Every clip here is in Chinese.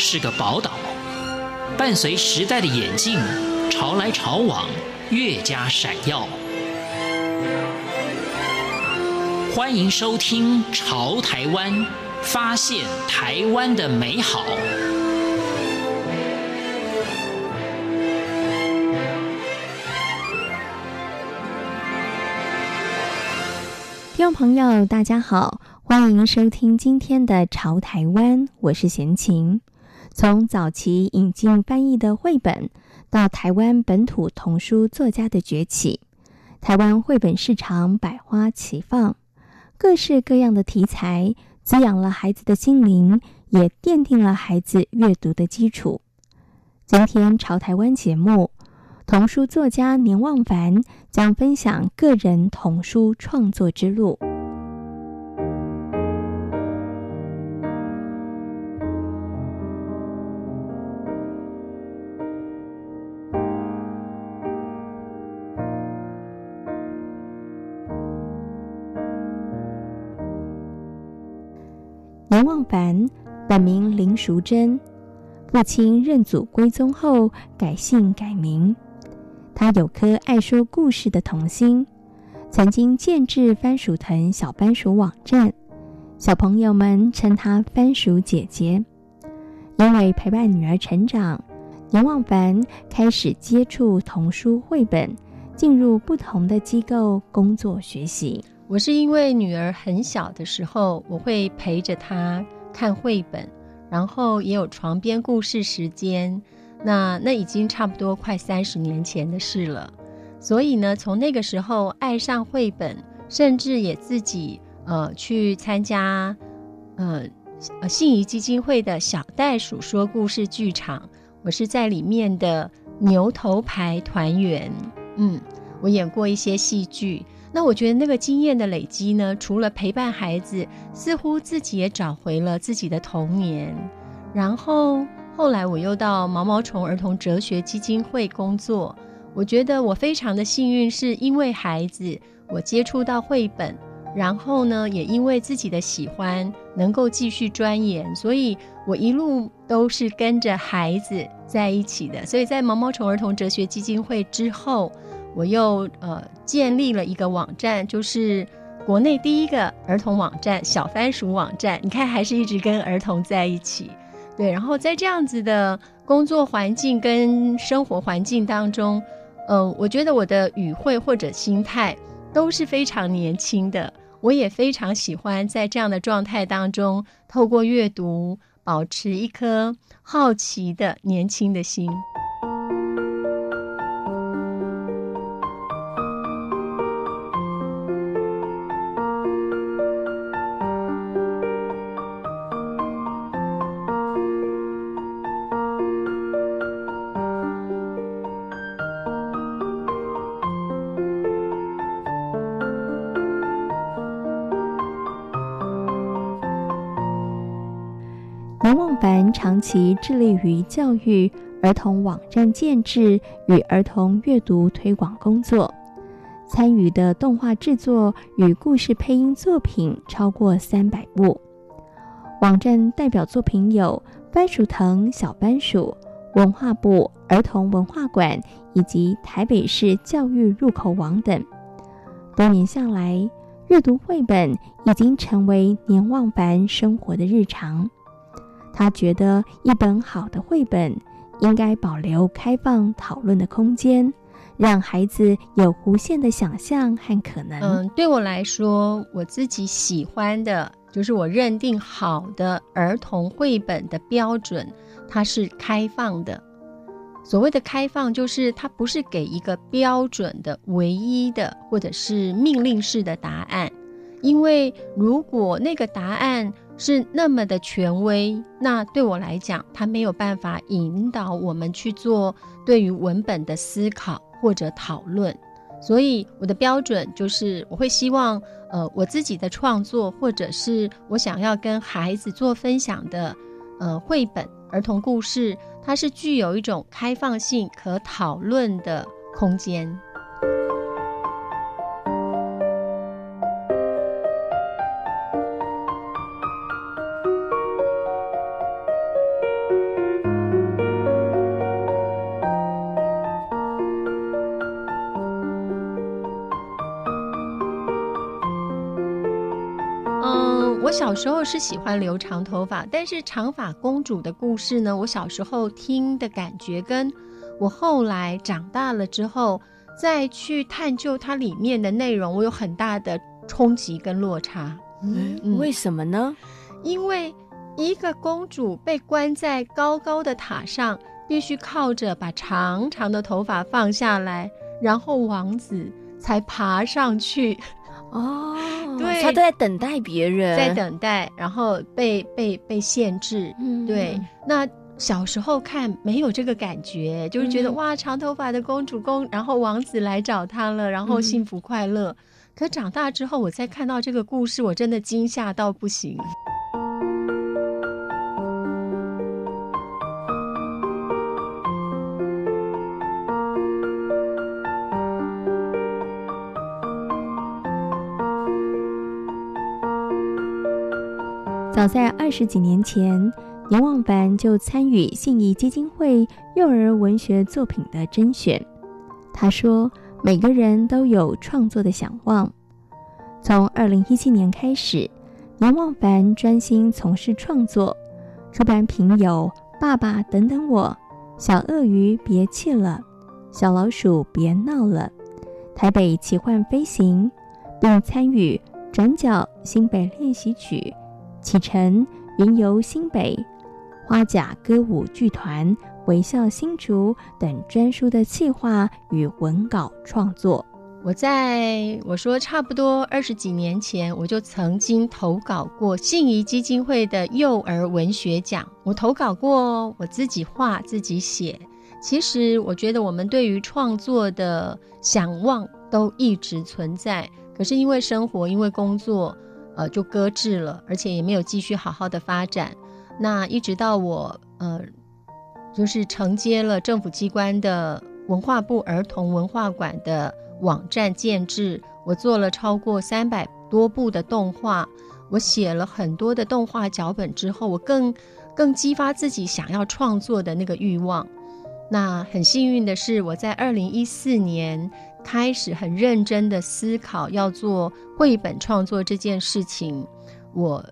是个宝岛，伴随时代的演进，潮来潮往，越加闪耀。欢迎收听《潮台湾》，发现台湾的美好。听众朋友，大家好，欢迎收听今天的《潮台湾》，我是贤琴。从早期引进翻译的绘本，到台湾本土童书作家的崛起，台湾绘本市场百花齐放，各式各样的题材滋养了孩子的心灵，也奠定了孩子阅读的基础。今天《潮台湾》节目，童书作家年望凡将分享个人童书创作之路。年望凡本名林淑珍，父亲认祖归宗后改姓改名。他有颗爱说故事的童心，曾经建制番薯藤小番薯网站，小朋友们称他番薯姐姐。因为陪伴女儿成长，年望凡开始接触童书绘本，进入不同的机构工作学习。我是因为女儿很小的时候，我会陪着她看绘本，然后也有床边故事时间，那已经差不多快30年前的事了。所以呢，从那个时候爱上绘本，甚至也自己去参加信宜基金会的小袋鼠说故事剧场，我是在里面的牛头牌团员。我演过一些戏剧。那我觉得那个经验的累积呢，除了陪伴孩子，似乎自己也找回了自己的童年。然后后来我又到毛毛虫儿童哲学基金会工作，我觉得我非常的幸运，是因为孩子我接触到绘本，然后呢也因为自己的喜欢能够继续钻研，所以我一路都是跟着孩子在一起的。所以在毛毛虫儿童哲学基金会之后，我又建立了一个网站，就是国内第一个儿童网站小番薯网站。你看还是一直跟儿童在一起。对，然后在这样子的工作环境跟生活环境当中，我觉得我的语汇或者心态都是非常年轻的。我也非常喜欢在这样的状态当中，透过阅读，保持一颗好奇的年轻的心。年望凡长期致力于教育、儿童网站建制与儿童阅读推广工作，参与的动画制作与故事配音作品超过300部。网站代表作品有番薯藤小番薯、文化部儿童文化馆以及台北市教育入口网等。多年下来，阅读绘本已经成为年望凡生活的日常。他觉得一本好的绘本应该保留开放讨论的空间，让孩子有无限的想象和可能。对我来说，我自己喜欢的就是我认定好的儿童绘本的标准，它是开放的。所谓的开放，就是它不是给一个标准的唯一的或者是命令式的答案，因为如果那个答案是那么的权威，那对我来讲，它没有办法引导我们去做对于文本的思考或者讨论。所以我的标准就是我会希望我自己的创作，或者是我想要跟孩子做分享的绘本儿童故事，它是具有一种开放性可讨论的空间。小时候是喜欢留长头发，但是长发公主的故事呢，我小时候听的感觉跟我后来长大了之后再去探究它里面的内容，我有很大的冲击跟落差。为什么呢？因为一个公主被关在高高的塔上，必须靠着把长长的头发放下来，然后王子才爬上去。哦，对，他都在等待别人，在等待，然后被限制。对，那小时候看没有这个感觉，就是觉得哇，长头发的公主，然后王子来找她了，然后幸福快乐。可长大之后，我再看到这个故事，我真的惊吓到不行。早在20几年前，阎王版就参与信义基金会幼儿文学作品的甄选。他说，每个人都有创作的想望。从2017年开始，阎王版专心从事创作，出版品有《爸爸等等我》、《小鳄鱼别气了》、《小老鼠别闹了》、《台北奇幻飞行》，并参与《转角新北练习曲》、启程云游新北、花甲歌舞剧团微笑新竹等专书的企划与文稿创作。我说差不多20几年前，我就曾经投稿过信宜基金会的幼儿文学奖。我投稿过，我自己画自己写。其实我觉得我们对于创作的想望都一直存在，可是因为生活，因为工作就搁置了，而且也没有继续好好的发展。那一直到我就是承接了政府机关的文化部儿童文化馆的网站建制，我做了超过300多部的动画，我写了很多的动画脚本之后，我更激发自己想要创作的那个欲望。那很幸运的是，我在2014年开始很认真的思考要做绘本创作这件事情。我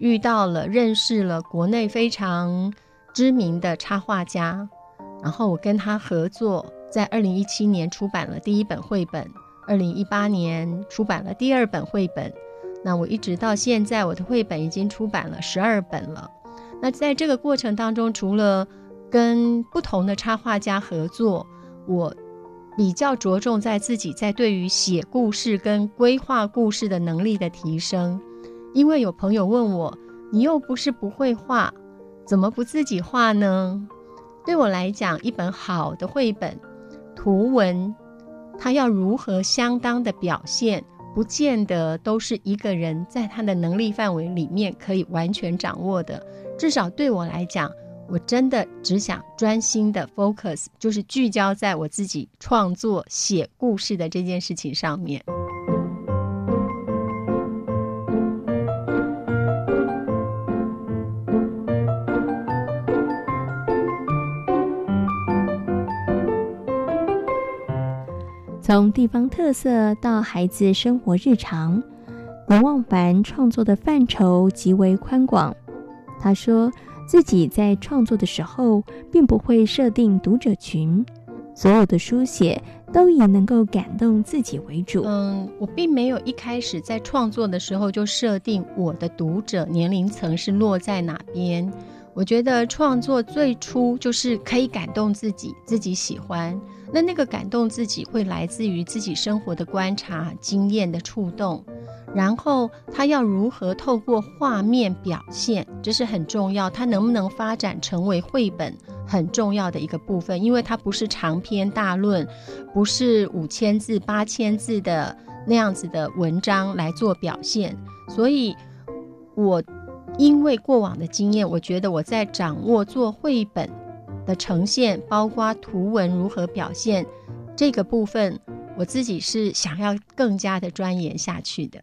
遇到了认识了国内非常知名的插画家，然后我跟他合作，在2017年出版了第一本绘本，2018年出版了第2本绘本。那我一直到现在，我的绘本已经出版了12本了。那在这个过程当中，除了跟不同的插画家合作，我比较着重在自己在对于写故事跟规划故事的能力的提升。因为有朋友问我，你又不是不会画，怎么不自己画呢？对我来讲，一本好的绘本图文，它要如何相当的表现，不见得都是一个人在他的能力范围里面可以完全掌握的。至少对我来讲，我真的只想专心的 focus， 就是聚焦在我自己创作写故事的这件事情上面。从地方特色到孩子生活日常，阎望凡创作的范畴极为宽广。他说，自己在创作的时候并不会设定读者群，所有的书写都以能够感动自己为主。我并没有一开始在创作的时候就设定我的读者年龄层是落在哪边。我觉得创作最初就是可以感动自己，自己喜欢。那个感动自己会来自于自己生活的观察、经验的触动。然后他要如何透过画面表现，这是很重要。他能不能发展成为绘本，很重要的一个部分。因为它不是长篇大论，不是5000字、8000字的那样子的文章来做表现。所以我因为过往的经验，我觉得我在掌握做绘本的呈现，包括图文如何表现，这个部分我自己是想要更加的钻研下去的。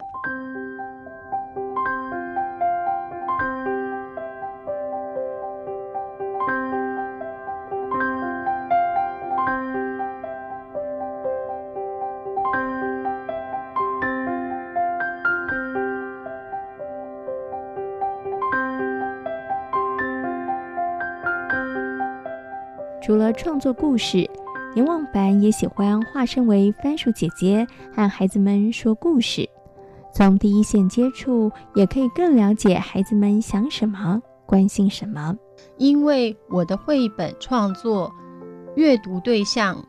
除了创作故事，阎望凡也喜欢化身为番薯姐姐，和孩子们说故事。从第一线接触，也可以更了解孩子们想什么，关心什么。因为我的绘本创作阅读对象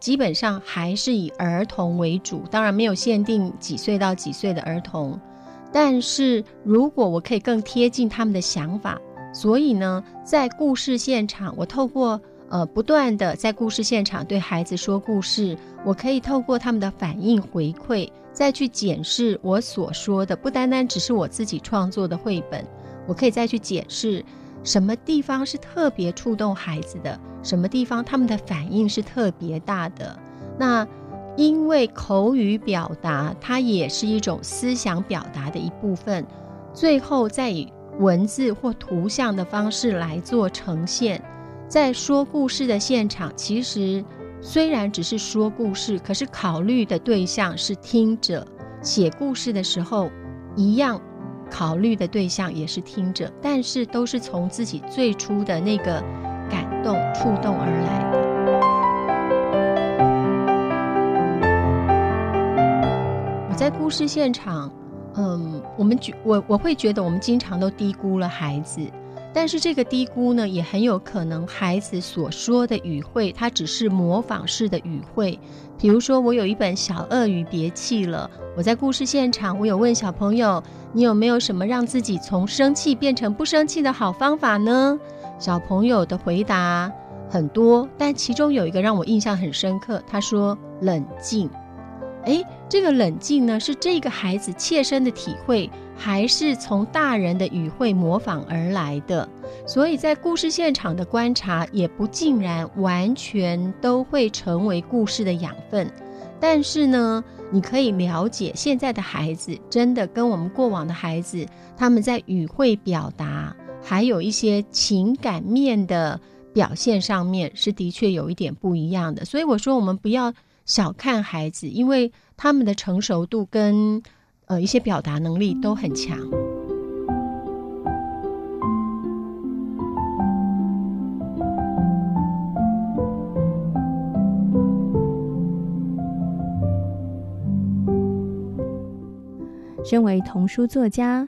基本上还是以儿童为主，当然没有限定几岁到几岁的儿童，但是如果我可以更贴近他们的想法，所以呢，在故事现场，我透过不断的在故事现场对孩子说故事，我可以透过他们的反应回馈，再去检视我所说的，不单单只是我自己创作的绘本，我可以再去检视什么地方是特别触动孩子的，什么地方他们的反应是特别大的。那因为口语表达它也是一种思想表达的一部分，最后再以文字或图像的方式来做呈现。在说故事的现场，其实虽然只是说故事，可是考虑的对象是听者，写故事的时候一样考虑的对象也是听者，但是都是从自己最初的那个感动触动而来的。我在故事现场，我会觉得我们经常都低估了孩子，但是这个低估呢，也很有可能孩子所说的语汇它只是模仿式的语汇。比如说我有一本《小鳄鱼别气了》，我在故事现场我有问小朋友，你有没有什么让自己从生气变成不生气的好方法呢？小朋友的回答很多，但其中有一个让我印象很深刻，他说冷静。这个冷静呢，是这个孩子切身的体会，还是从大人的语汇模仿而来的？所以在故事现场的观察也不尽然完全都会成为故事的养分，但是呢，你可以了解现在的孩子真的跟我们过往的孩子，他们在语汇表达还有一些情感面的表现上面是的确有一点不一样的。所以我说我们不要小看孩子，因为他们的成熟度跟一些表达能力都很强。身为童书作家，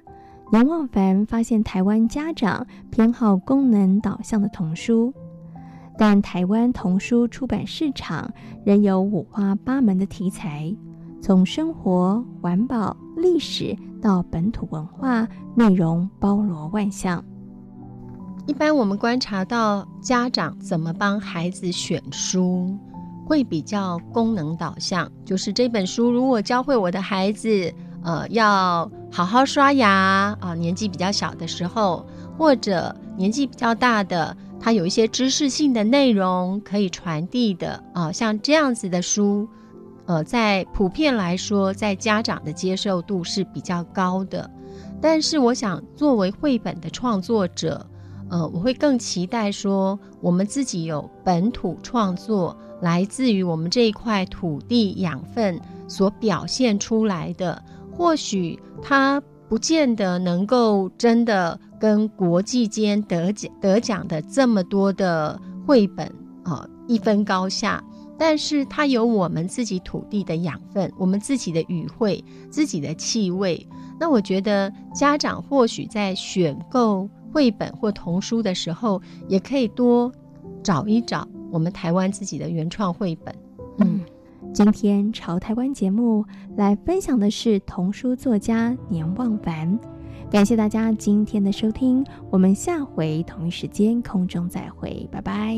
阎望凡发现台湾家长偏好功能导向的童书，但台湾童书出版市场仍有五花八门的题材，从生活、环保、历史到本土文化，内容包罗万象。一般我们观察到家长怎么帮孩子选书，会比较功能导向，就是这本书如果教会我的孩子要好好刷牙年纪比较小的时候，或者年纪比较大的它有一些知识性的内容可以传递的像这样子的书在普遍来说在家长的接受度是比较高的。但是我想作为绘本的创作者我会更期待说我们自己有本土创作，来自于我们这一块土地养分所表现出来的，或许它不见得能够真的跟国际间得奖的这么多的绘本一分高下，但是它有我们自己土地的养分，我们自己的语汇，自己的气味。那我觉得家长或许在选购绘本或童书的时候，也可以多找一找我们台湾自己的原创绘本。今天潮台湾节目来分享的是童书作家阎望凡，感谢大家今天的收听，我们下回同一时间空中再会，拜拜。